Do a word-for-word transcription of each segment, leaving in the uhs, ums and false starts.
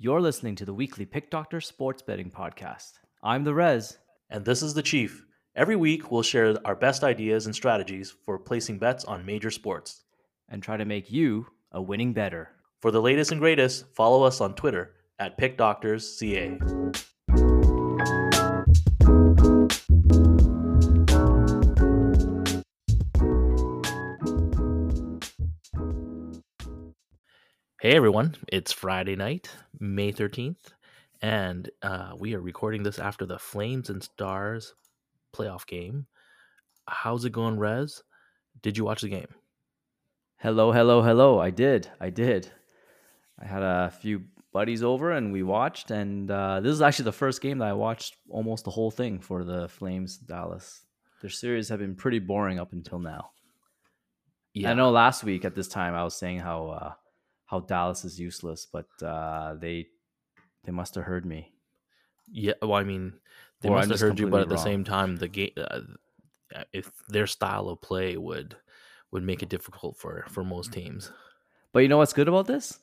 You're listening to the weekly Pick Doctor Sports Betting Podcast. I'm the Rez. And this is the Chief. Every week, we'll share our best ideas and strategies for placing bets on major sports. And try to make you a winning better. For the latest and greatest, follow us on Twitter at PickDoctorsCA. Hey everyone, it's Friday night, May thirteenth, and uh, we are recording this after the Flames and Stars playoff game. How's it going, Rez? Did you watch the game? Hello, hello, hello. I did. I did. I had a few buddies over and we watched, and uh, this is actually the first game that I watched almost the whole thing for the Flames Dallas. Their series have been pretty boring up until now. Yeah. I know last week at this time I was saying how... Uh, How Dallas is useless, but uh, they they must have heard me. Yeah, well, I mean, they or must have heard you, but at wrong. the same time, the game, uh, if their style of play would would make it difficult for for most teams. But you know what's good about this?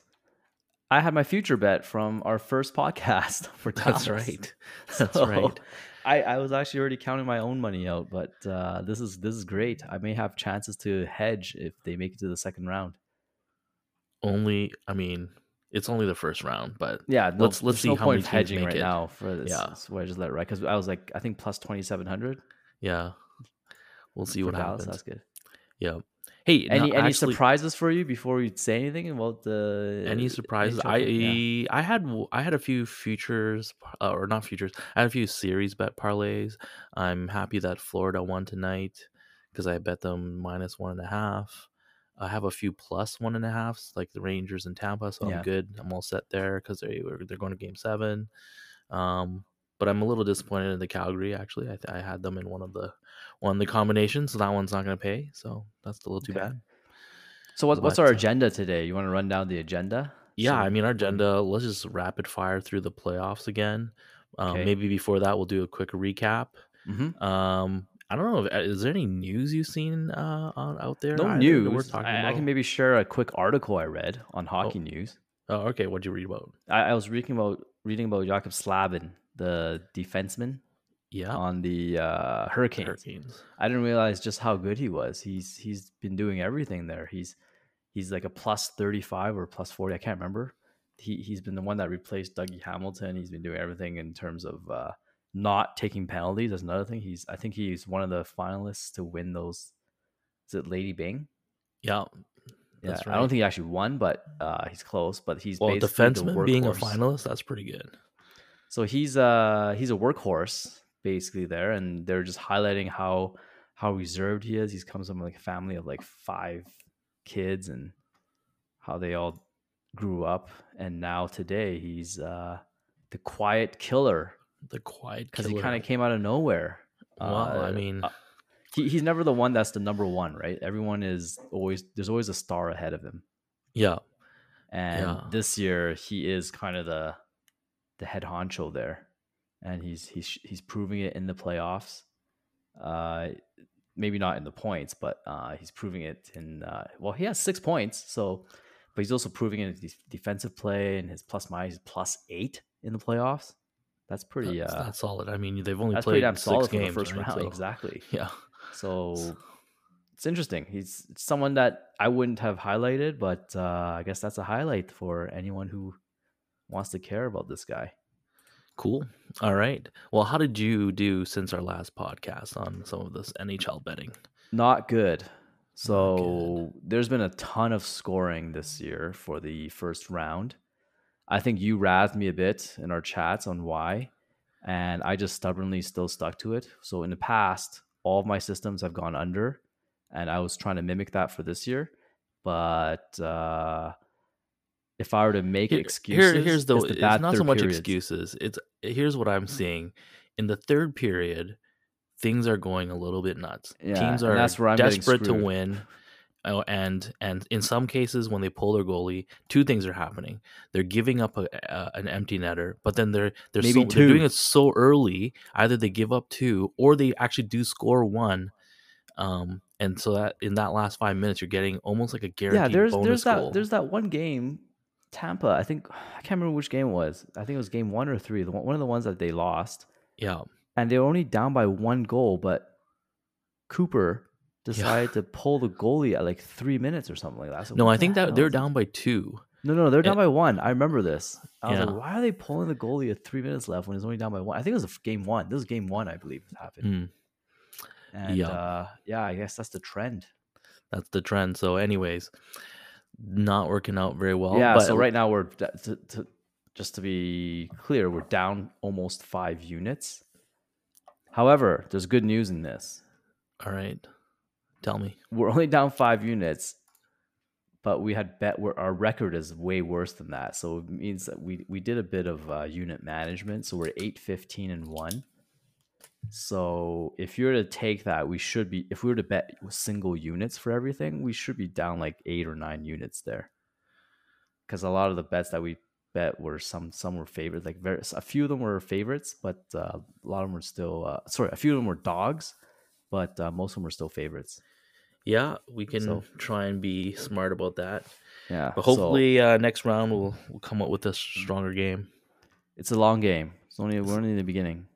I had my future bet from our first podcast for Dallas. That's right. That's so right. I, I was actually already counting my own money out, but uh, this is this is great. I may have chances to hedge if they make it to the second round. Only, I mean, it's only the first round, but yeah, no, let's let's see no how many hedging right it. now for this. Yeah, so I just let it ride because I was like, I think plus twenty seven hundred. Yeah, we'll see for what Dallas, happens. That's good. Yeah. Hey, any now, any actually, surprises for you before we say anything about the any surprises? I yeah. I had I had a few futures uh, or not futures. I had a few series bet parlays. I'm happy that Florida won tonight because I bet them minus one and a half. I have a few plus one and a halfs, like the Rangers and Tampa, so yeah. I'm good. I'm all set there because they were, they're going to Game Seven. Um, but I'm a little disappointed in the Calgary. Actually, I, th- I had them in one of the one of the combinations, so that one's not going to pay. So that's a little too okay. bad. So what, but, what's our agenda today? You want to run down the agenda? Yeah, so, I mean our agenda. Let's just rapid fire through the playoffs again. Um, okay. Maybe before that, we'll do a quick recap. Mm-hmm. Um, I don't know. If, is there any news you've seen uh, on, out there? No I news. We're talking I, about. I can maybe share a quick article I read on hockey oh. news. Oh, okay. What did you read about? I, I was reading about reading about Jakob Slavin, the defenseman. Yeah. On the uh, Hurricanes. Hurricanes. I didn't realize just how good he was. He's he's been doing everything there. He's he's like a plus thirty-five or plus forty. I can't remember. He he's been the one that replaced Dougie Hamilton. He's been doing everything in terms of. Uh, Not taking penalties is another thing. He's, I think he's one of the finalists to win those. Is it Lady Byng? Yeah, that's yeah. Right. I don't think he actually won, but uh, he's close. But he's well, basically defenseman the being a finalist. That's pretty good. So he's uh he's a workhorse basically there, and they're just highlighting how how reserved he is. He comes from like a family of like five kids, and how they all grew up, and now today he's uh the quiet killer. The quiet because he kind of came out of nowhere. Well, uh, I mean, uh, he, he's never the one that's the number one, right? Everyone is always there's always a star ahead of him. Yeah, and yeah. This year he is kind of the the head honcho there, and he's he's he's proving it in the playoffs. Uh, maybe not in the points, but uh, he's proving it in. Uh, well, he has six points, so but he's also proving it in his defensive play and his plus minus plus eight in the playoffs. That's pretty. That's, uh, that's solid. I mean, they've only that's played pretty six games in the first right? round. So, exactly. Yeah. So it's interesting. He's someone that I wouldn't have highlighted, but uh, I guess that's a highlight for anyone who wants to care about this guy. Cool. All right. Well, how did you do since our last podcast on some of this N H L betting? Not good. So Not good. There's been a ton of scoring this year for the first round. I think you razzed me a bit in our chats on why, and I just stubbornly still stuck to it. So in the past, all of my systems have gone under, and I was trying to mimic that for this year. But uh, if I were to make here, excuses, here, here's the, it's, the it's not so much periods. excuses. It's here's what I'm seeing in the third period: things are going a little bit nuts. Yeah, teams are that's where I'm desperate to win. Oh, and and in some cases, when they pull their goalie, two things are happening. They're giving up a, a, an empty netter, but then they're they're, so, they're doing it so early. Either they give up two, or they actually do score one. Um, and so that in that last five minutes, you're getting almost like a guaranteed bonus goal. Yeah, there's there's that there's that one game Tampa, I think, I can't remember which game it was. I think it was game one or three, the one of the ones that they lost. Yeah. And they were only down by one goal, but Cooper decided yeah. to pull the goalie at like three minutes or something like that. So no, I think that they're down by two. No, no, they're down it, by one. I remember this. I was yeah. like, why are they pulling the goalie at three minutes left when he's only down by one? I think it was game one. This was game one, I believe, it happened. Mm. And yeah. Uh, yeah, I guess that's the trend. That's the trend. So anyways, not working out very well. Yeah, but so right now we're, to, to, just to be clear, we're down almost five units. However, there's good news in this. All right. Tell me. We're only down five units. But we had bet where our record is way worse than that. So it means that we, we did a bit of uh, unit management. So we're eight, fifteen, and one. So if you were to take that, we should be, if we were to bet single units for everything, we should be down like eight or nine units there. Because a lot of the bets that we bet were some, some were favorites. Like very, a few of them were favorites, but uh, a lot of them were still, uh, sorry, a few of them were dogs, but uh, most of them were still favorites. Yeah, we can so, try and be smart about that. Yeah, but hopefully so, uh, next round we'll we'll come up with a stronger game. It's a long game. It's only we're only in the beginning.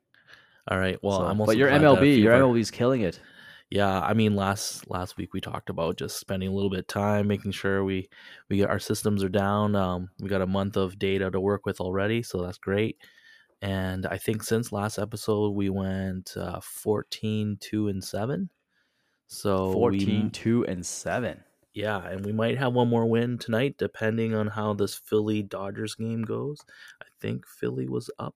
All right. Well, so, I'm also but your M L B, your M L B's killing it. Yeah, I mean last last week we talked about just spending a little bit of time making sure we we get, our systems are down. Um, we got a month of data to work with already, so that's great. And I think since last episode we went uh, fourteen, two, and seven. So fourteen, we, two, and seven. Yeah, and we might have one more win tonight, depending on how this Philly Dodgers game goes. I think Philly was up.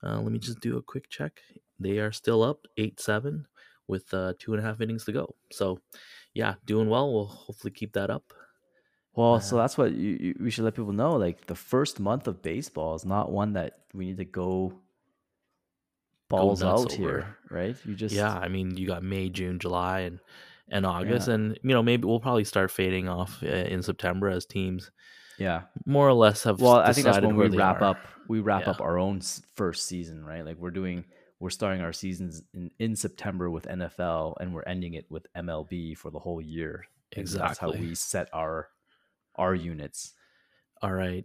Uh, let me just do a quick check. They are still up eight seven with uh, two and a half innings to go. So, yeah, doing well. We'll hopefully keep that up. Well, uh, so that's what you, you, we should let people know. Like the first month of baseball is not one that we need to go. Balls out over. Here, right? You just yeah. I mean, you got May, June, July, and and August, yeah. and you know maybe we'll probably start fading off in September as teams, yeah, more or less have. Well, I think that's when we wrap are. up. We wrap yeah. up our own first season, right? Like we're doing, we're starting our seasons in, in September with N F L, and we're ending it with M L B for the whole year. Exactly, that's how we set our our units. All right.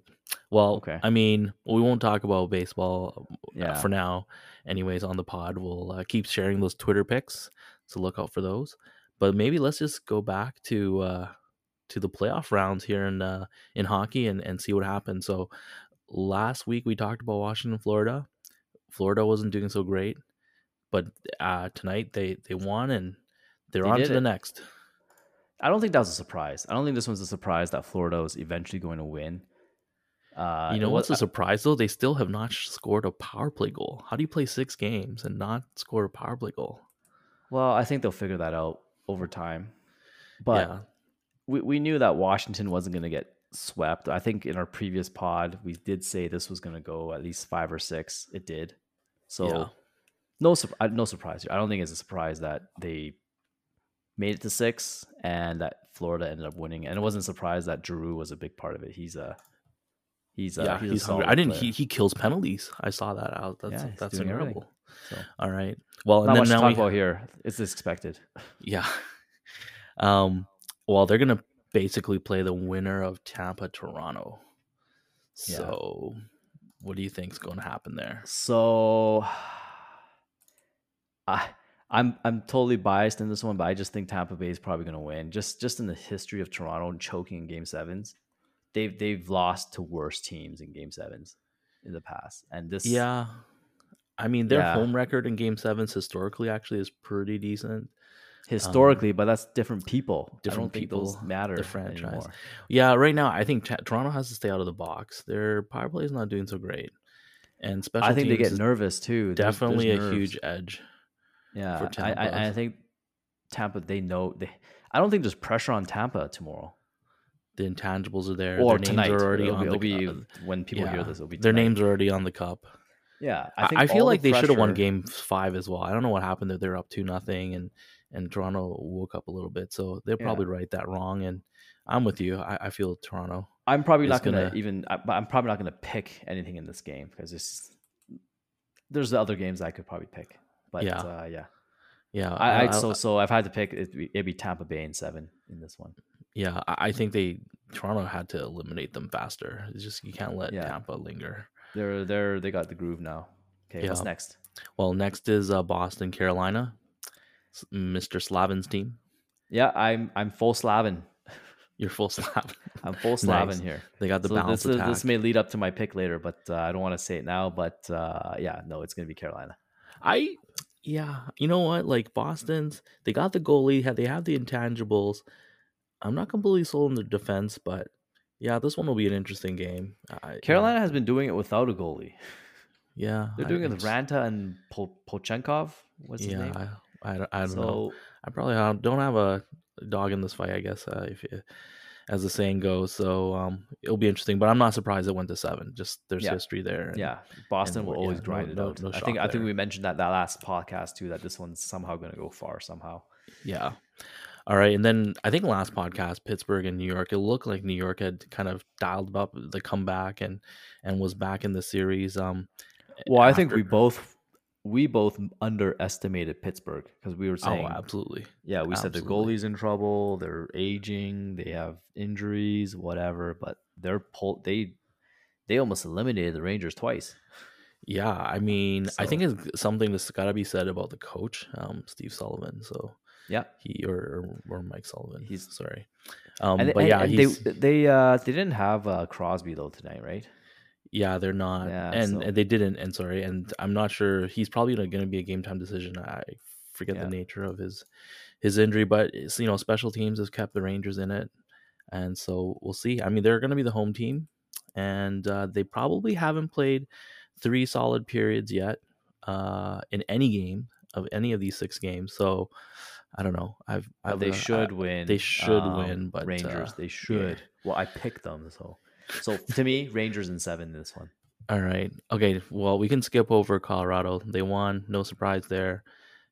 Well, okay. I mean, we won't talk about baseball yeah. for now. Anyways, on the pod, we'll uh, keep sharing those Twitter picks, so look out for those. But maybe let's just go back to uh, to the playoff rounds here in uh, in hockey and, and see what happened. So last week we talked about Washington, Florida. Florida wasn't doing so great, but uh, tonight they, they won and they're they on to it. the next. I don't think that was a surprise. I don't think this one's a surprise that Florida was eventually going to win. Uh, you know what's I, a surprise, though? They still have not scored a power play goal. How do you play six games and not score a power play goal? Well, I think they'll figure that out over time. But yeah. we, we knew that Washington wasn't going to get swept. I think in our previous pod, we did say this was going to go at least five or six. It did. So yeah. no, no surprise here. I don't think it's a surprise that they made it to six, and that Florida ended up winning. And it wasn't a surprise that Giroux was a big part of it. He's a, he's a, yeah, he's, he's a hungry. I didn't. He, he kills penalties. I saw that. I, that's yeah, that's incredible. So. All right. Well, not and then much now to talk we, about here. It's expected. Yeah. Um. Well, they're gonna basically play the winner of Tampa Toronto. Yeah. So, what do you think's going to happen there? So, I. I'm I'm totally biased in this one, but I just think Tampa Bay is probably going to win. Just just in the history of Toronto and choking in Game Sevens, they've they've lost to worse teams in Game Sevens in the past. And this, yeah, I mean their yeah. home record in Game Sevens historically actually is pretty decent. Historically, um, but that's different people. Different I don't people think those matter. The franchise. Anymore. Yeah, right now I think t- Toronto has to stay out of the box. Their power play is not doing so great, and special I think teams they get nervous too. Definitely there's, there's a nerves. huge edge. Yeah, I, I I think Tampa, they know. they. I don't think there's pressure on Tampa tomorrow. The intangibles are there. Or their tonight. Names are already on the be, cup. When people yeah. hear this, it'll be Their tonight. names are already on the cup. Yeah. I, think I feel like the they should have won game five as well. I don't know what happened there. They're up two nothing, and, and Toronto woke up a little bit. So they'll probably yeah. right that wrong. And I'm with you. I, I feel Toronto. I'm probably not going to even – I'm probably not going to pick anything in this game because there's the other games I could probably pick. But yeah, uh, yeah, yeah. I, I so so I've had to pick it, it'd be Tampa Bay in seven in this one. Yeah, I think they Toronto had to eliminate them faster. It's just you can't let yeah. Tampa linger. They're they're they got the groove now. Okay, yeah. What's next? Well, next is uh, Boston, Carolina, Mister Slavin's team. Yeah, I'm I'm full Slavin. You're full Slavin. I'm full Slavin nice. Here. They got the so balance this, attack. This may lead up to my pick later, but uh, I don't want to say it now. But uh, yeah, no, it's gonna be Carolina. I. Yeah, you know what? Like Boston's, they got the goalie. They have the intangibles. I'm not completely sold on their defense, but yeah, this one will be an interesting game. I, Carolina yeah. has been doing it without a goalie. Yeah, they're doing I, it with Ranta and Pol- Polchenkov. What's yeah, his name? I, I, I don't so, know. I probably don't have a dog in this fight, I guess, uh, if you, as the saying goes. So um, it'll be interesting, but I'm not surprised it went to seven. Just there's yeah. history there. And, yeah, Boston will always yeah, grind no, it out. No, no I think I think we mentioned that that last podcast too. That this one's somehow going to go far somehow. Yeah. All right, and then I think last podcast, Pittsburgh and New York. It looked like New York had kind of dialed up the comeback and and was back in the series. Um, well, after. I think we both. We both underestimated Pittsburgh because we were saying, "Oh, absolutely, yeah." We absolutely. said the goalie's in trouble, they're aging, they have injuries, whatever. But they're pulled. They they almost eliminated the Rangers twice. Yeah, I mean, so. I think it's something that's got to be said about the coach, um, Steve Sullivan. So yeah, he or or Mike Sullivan. He's sorry, um, and, but and, yeah, and he's, they they uh, they didn't have uh, Crosby though tonight, right? Yeah, they're not, yeah, and, so. and they didn't, and sorry, and I'm not sure. He's probably going to be a game time decision. I forget yeah. the nature of his his injury, but it's, you know, special teams has kept the Rangers in it, and so we'll see. I mean, they're going to be the home team, and uh, they probably haven't played three solid periods yet uh, in any game of any of these six games. So I don't know. I've, I've they uh, should I, win. They should um, win, but Rangers. Uh, they should. Yeah. Well, I picked them, so. So to me, Rangers in seven this one. All right. Okay. Well, we can skip over Colorado. They won. No surprise there.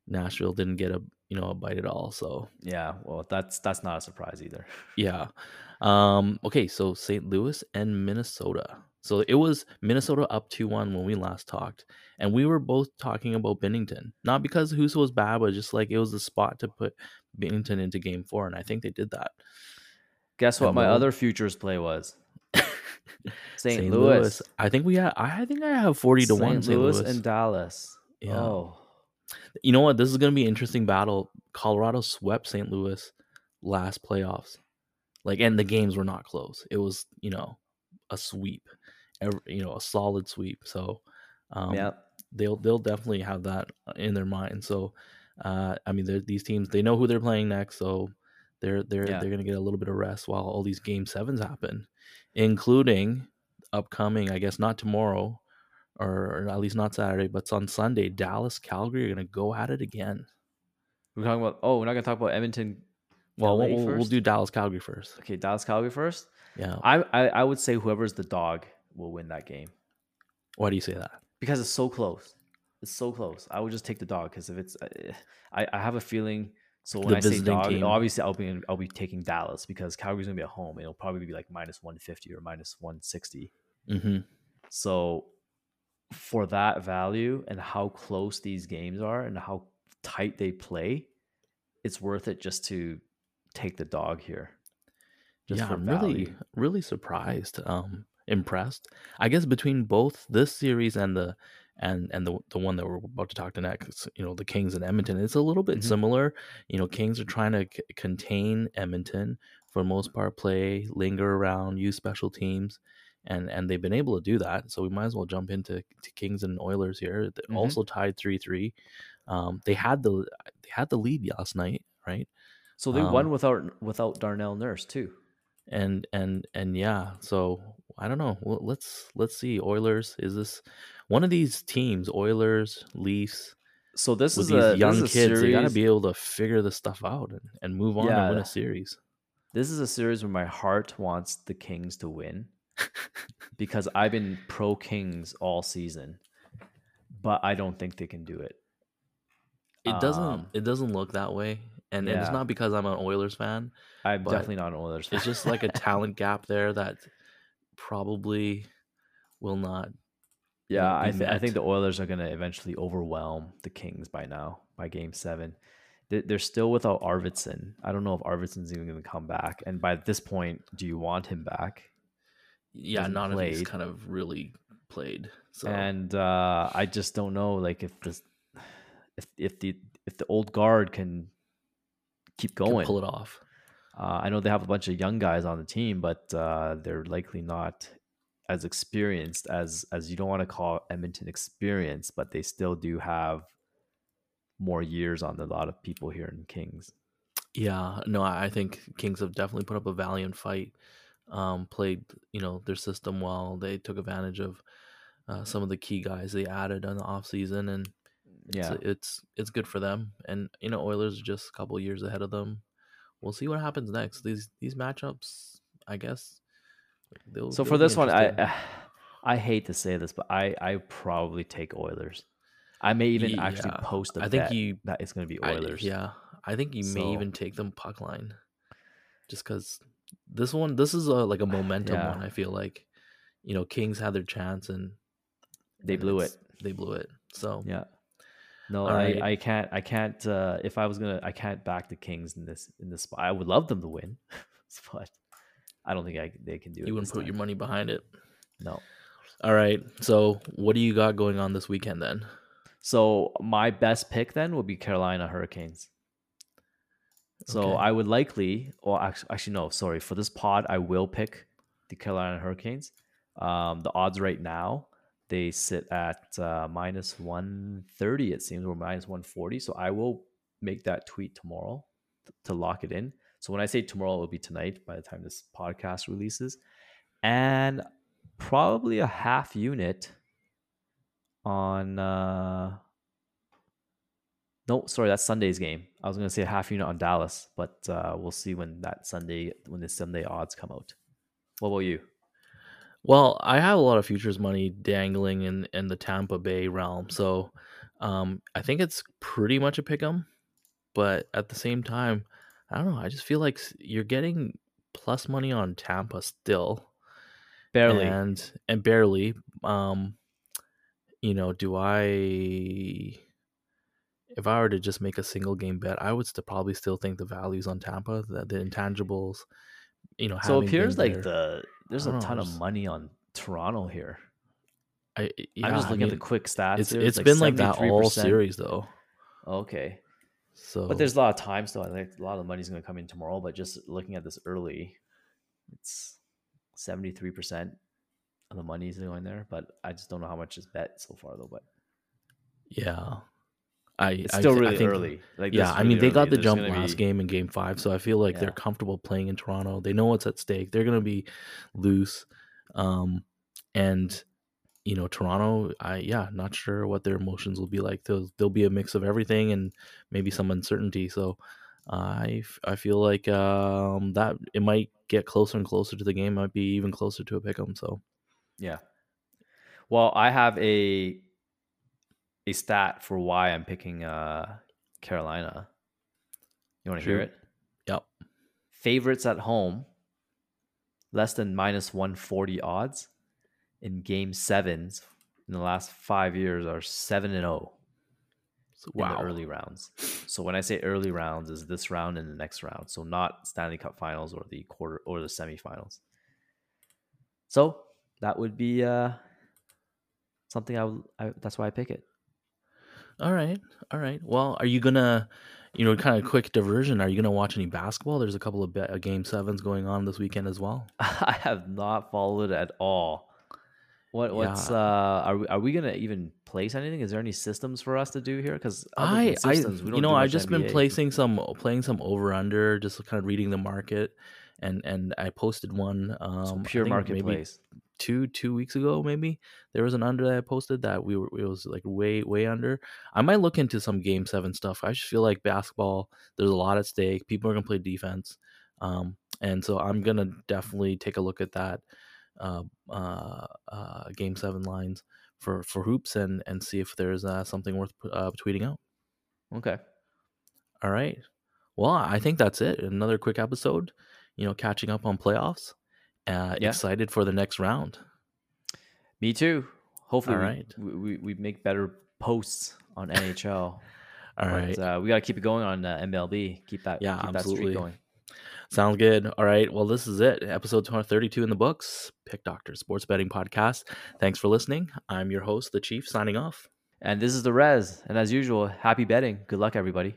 Nashville didn't get a you know a bite at all. So yeah. Well, that's that's not a surprise either. Yeah. Um. Okay. So Saint Louis and Minnesota. So it was Minnesota up two one when we last talked, and we were both talking about Binnington, not because Husso was bad, but just like it was the spot to put Binnington into Game Four, and I think they did that. Guess what? And my other futures play was. Saint Louis. Louis. I think we have. I think I have forty to Saint one. Saint Louis and Dallas. Yeah. Oh, you know what? This is going to be an interesting battle. Colorado swept Saint Louis last playoffs. Like, and the games were not close. It was, you know, a sweep. Every, you know, a solid sweep. So, um, yeah, they'll they'll definitely have that in their mind. So, uh, I mean, these teams they know who they're playing next. So. They're they're yeah. they're gonna get a little bit of rest while all these game sevens happen, including upcoming. I guess not tomorrow, or at least not Saturday, but it's on Sunday. Dallas, Calgary are gonna go at it again. We're talking about oh, we're not gonna talk about Edmonton. Well, we'll, we'll do Dallas, Calgary first. Okay, Dallas, Calgary first. Yeah, I, I I would say whoever's the dog will win that game. Why do you say that? Because it's so close. It's so close. I would just take the dog because if it's, I I have a feeling. So when I say dog, team. obviously I'll be I'll be taking Dallas because Calgary's gonna be at home. It'll probably be like minus one fifty or minus one sixty. Mm-hmm. So for that value and how close these games are and how tight they play, it's worth it just to take the dog here. Just yeah, for I'm value. really really surprised, um, impressed. I guess between both this series and the. And and the the one that we're about to talk to next, you know, the Kings and Edmonton, it's a little bit mm-hmm. similar. You know, Kings are trying to c- contain Edmonton for the most part, play, linger around, use special teams, and and they've been able to do that. So we might as well jump into to Kings and Oilers here. They're mm-hmm. also tied three three. Um, they had the they had the lead last night, right? So they um, won without without Darnell Nurse too. And and and yeah, so I don't know. Well, let's let's see. Oilers is this. One of these teams, Oilers, Leafs, so this with is these a, young this is kids, they got to be able to figure this stuff out and, and move on yeah, and win a series. This is a series where my heart wants the Kings to win because I've been pro-Kings all season, but I don't think they can do it. It doesn't um, It doesn't look that way, and, yeah. and it's not because I'm an Oilers fan. I'm definitely not an Oilers fan. It's just like a talent gap there that probably will not. Yeah, I, th- I think the Oilers are going to eventually overwhelm the Kings by now, by Game seven. They're still without Arvidsson. I don't know if Arvidsson's even going to come back. And by this point, do you want him back? Yeah, not if he's kind of really played. So. And uh, I just don't know, like if this, if if the if the old guard can keep going, can pull it off. Uh, I know they have a bunch of young guys on the team, but uh, they're likely not as experienced as as you don't want to call Edmonton experience, but they still do have more years on a lot of people here in Kings. Yeah, no, I think Kings have definitely put up a valiant fight, um, played, you know, their system well. They took advantage of uh, some of the key guys they added on the offseason, and it's, yeah, it's it's good for them. And, you know, Oilers are just a couple years ahead of them. We'll see what happens next. These these matchups, I guess. They'll, so they'll for this one, I I hate to say this, but I, I probably take Oilers. I may even yeah. actually post a I think you, that it's going to be Oilers. I, yeah, I think you so, may even take them puck line, just because this one, this is a, like a momentum yeah. one. I feel like, you know, Kings had their chance and they blew it. They blew it. So yeah, no, I, right. I can't, I can't. Uh, if I was gonna, I can't back the Kings in this in this spot. I would love them to win, but I don't think I they can do it. You wouldn't put time. your money behind it. No. All right. So what do you got going on this weekend then? So my best pick then would be Carolina Hurricanes. So okay. I would likely, or actually, actually no, sorry. For this pod, I will pick the Carolina Hurricanes. Um, the odds right now, they sit at uh, minus one thirty, it seems, or minus one forty. So I will make that tweet tomorrow th- to lock it in. So when I say tomorrow, it will be tonight by the time this podcast releases. And probably a half unit on uh no sorry that's Sunday's game. I was gonna say a half unit on Dallas, but uh we'll see when that Sunday when the Sunday odds come out. What about you? Well, I have a lot of futures money dangling in in the Tampa Bay realm, so um I think it's pretty much a pick 'em, but at the same time, I don't know, I just feel like you're getting plus money on Tampa still, barely and and barely um you know, do I, if I were to just make a single game bet, I would still probably still think the values on Tampa, the, the intangibles, you know. So it appears like the, there's a ton of money on Toronto here. I, yeah, I'm just looking I mean, at the quick stats. It's, it's, it's been like that all series though. Okay. So, but there's a lot of time still. I think a lot of money's going to come in tomorrow, but just looking at this early, it's seventy-three percent. The money is going there, but I just don't know how much is bet so far though. But yeah, I it's still I, really I think, early. Like yeah, really I mean they early. got the There's jump last be... game in game five, so I feel like yeah. they're comfortable playing in Toronto. They know what's at stake. They're gonna be loose, um, and you know Toronto. I yeah, not sure what their emotions will be like. There'll, there'll be a mix of everything and maybe some uncertainty. So uh, I I feel like um, that it might get closer and closer to the game. Might be even closer to a pick 'em. So. Yeah. Well, I have a a stat for why I'm picking uh, Carolina. You want to sure. hear it? Yep. Favorites at home, less than minus one forty odds in game sevens in the last five years are seven and oh wow. in the early rounds. So when I say early rounds, is this round and the next round. So not Stanley Cup finals or the quarter or the semifinals. So that would be uh, something I would. I, that's why I pick it. All right, all right. Well, are you gonna, you know, kind of quick diversion? Are you gonna watch any basketball? There's a couple of be- game sevens going on this weekend as well. I have not followed it at all. What what's yeah. uh? Are we, are we gonna even place anything? Is there any systems for us to do here? Because I systems, I we don't you know do I've just N B A. Been placing some playing some over under, just kind of reading the market, and and I posted one. Um, so pure marketplace. Two two weeks ago, maybe there was an under that I posted that we were it was like way way under. I might look into some game seven stuff. I just feel like basketball. There's a lot at stake. People are gonna play defense, um, and so I'm gonna definitely take a look at that uh, uh, uh, game seven lines for, for hoops and and see if there's uh, something worth uh, tweeting out. Okay, all right. Well, I think that's it. Another quick episode. You know, catching up on playoffs. Uh, yeah. Excited for the next round. Me too. Hopefully, all right. we, we we make better posts on N H L. All right. But, uh, we got to keep it going on uh, M L B. Keep that, yeah, keep absolutely. that streak going. Sounds good. All right. Well, this is it. Episode thirty-two in the books. Pick Doctor Sports Betting Podcast. Thanks for listening. I'm your host, The Chief, signing off. And this is The Rez. And as usual, happy betting. Good luck, everybody.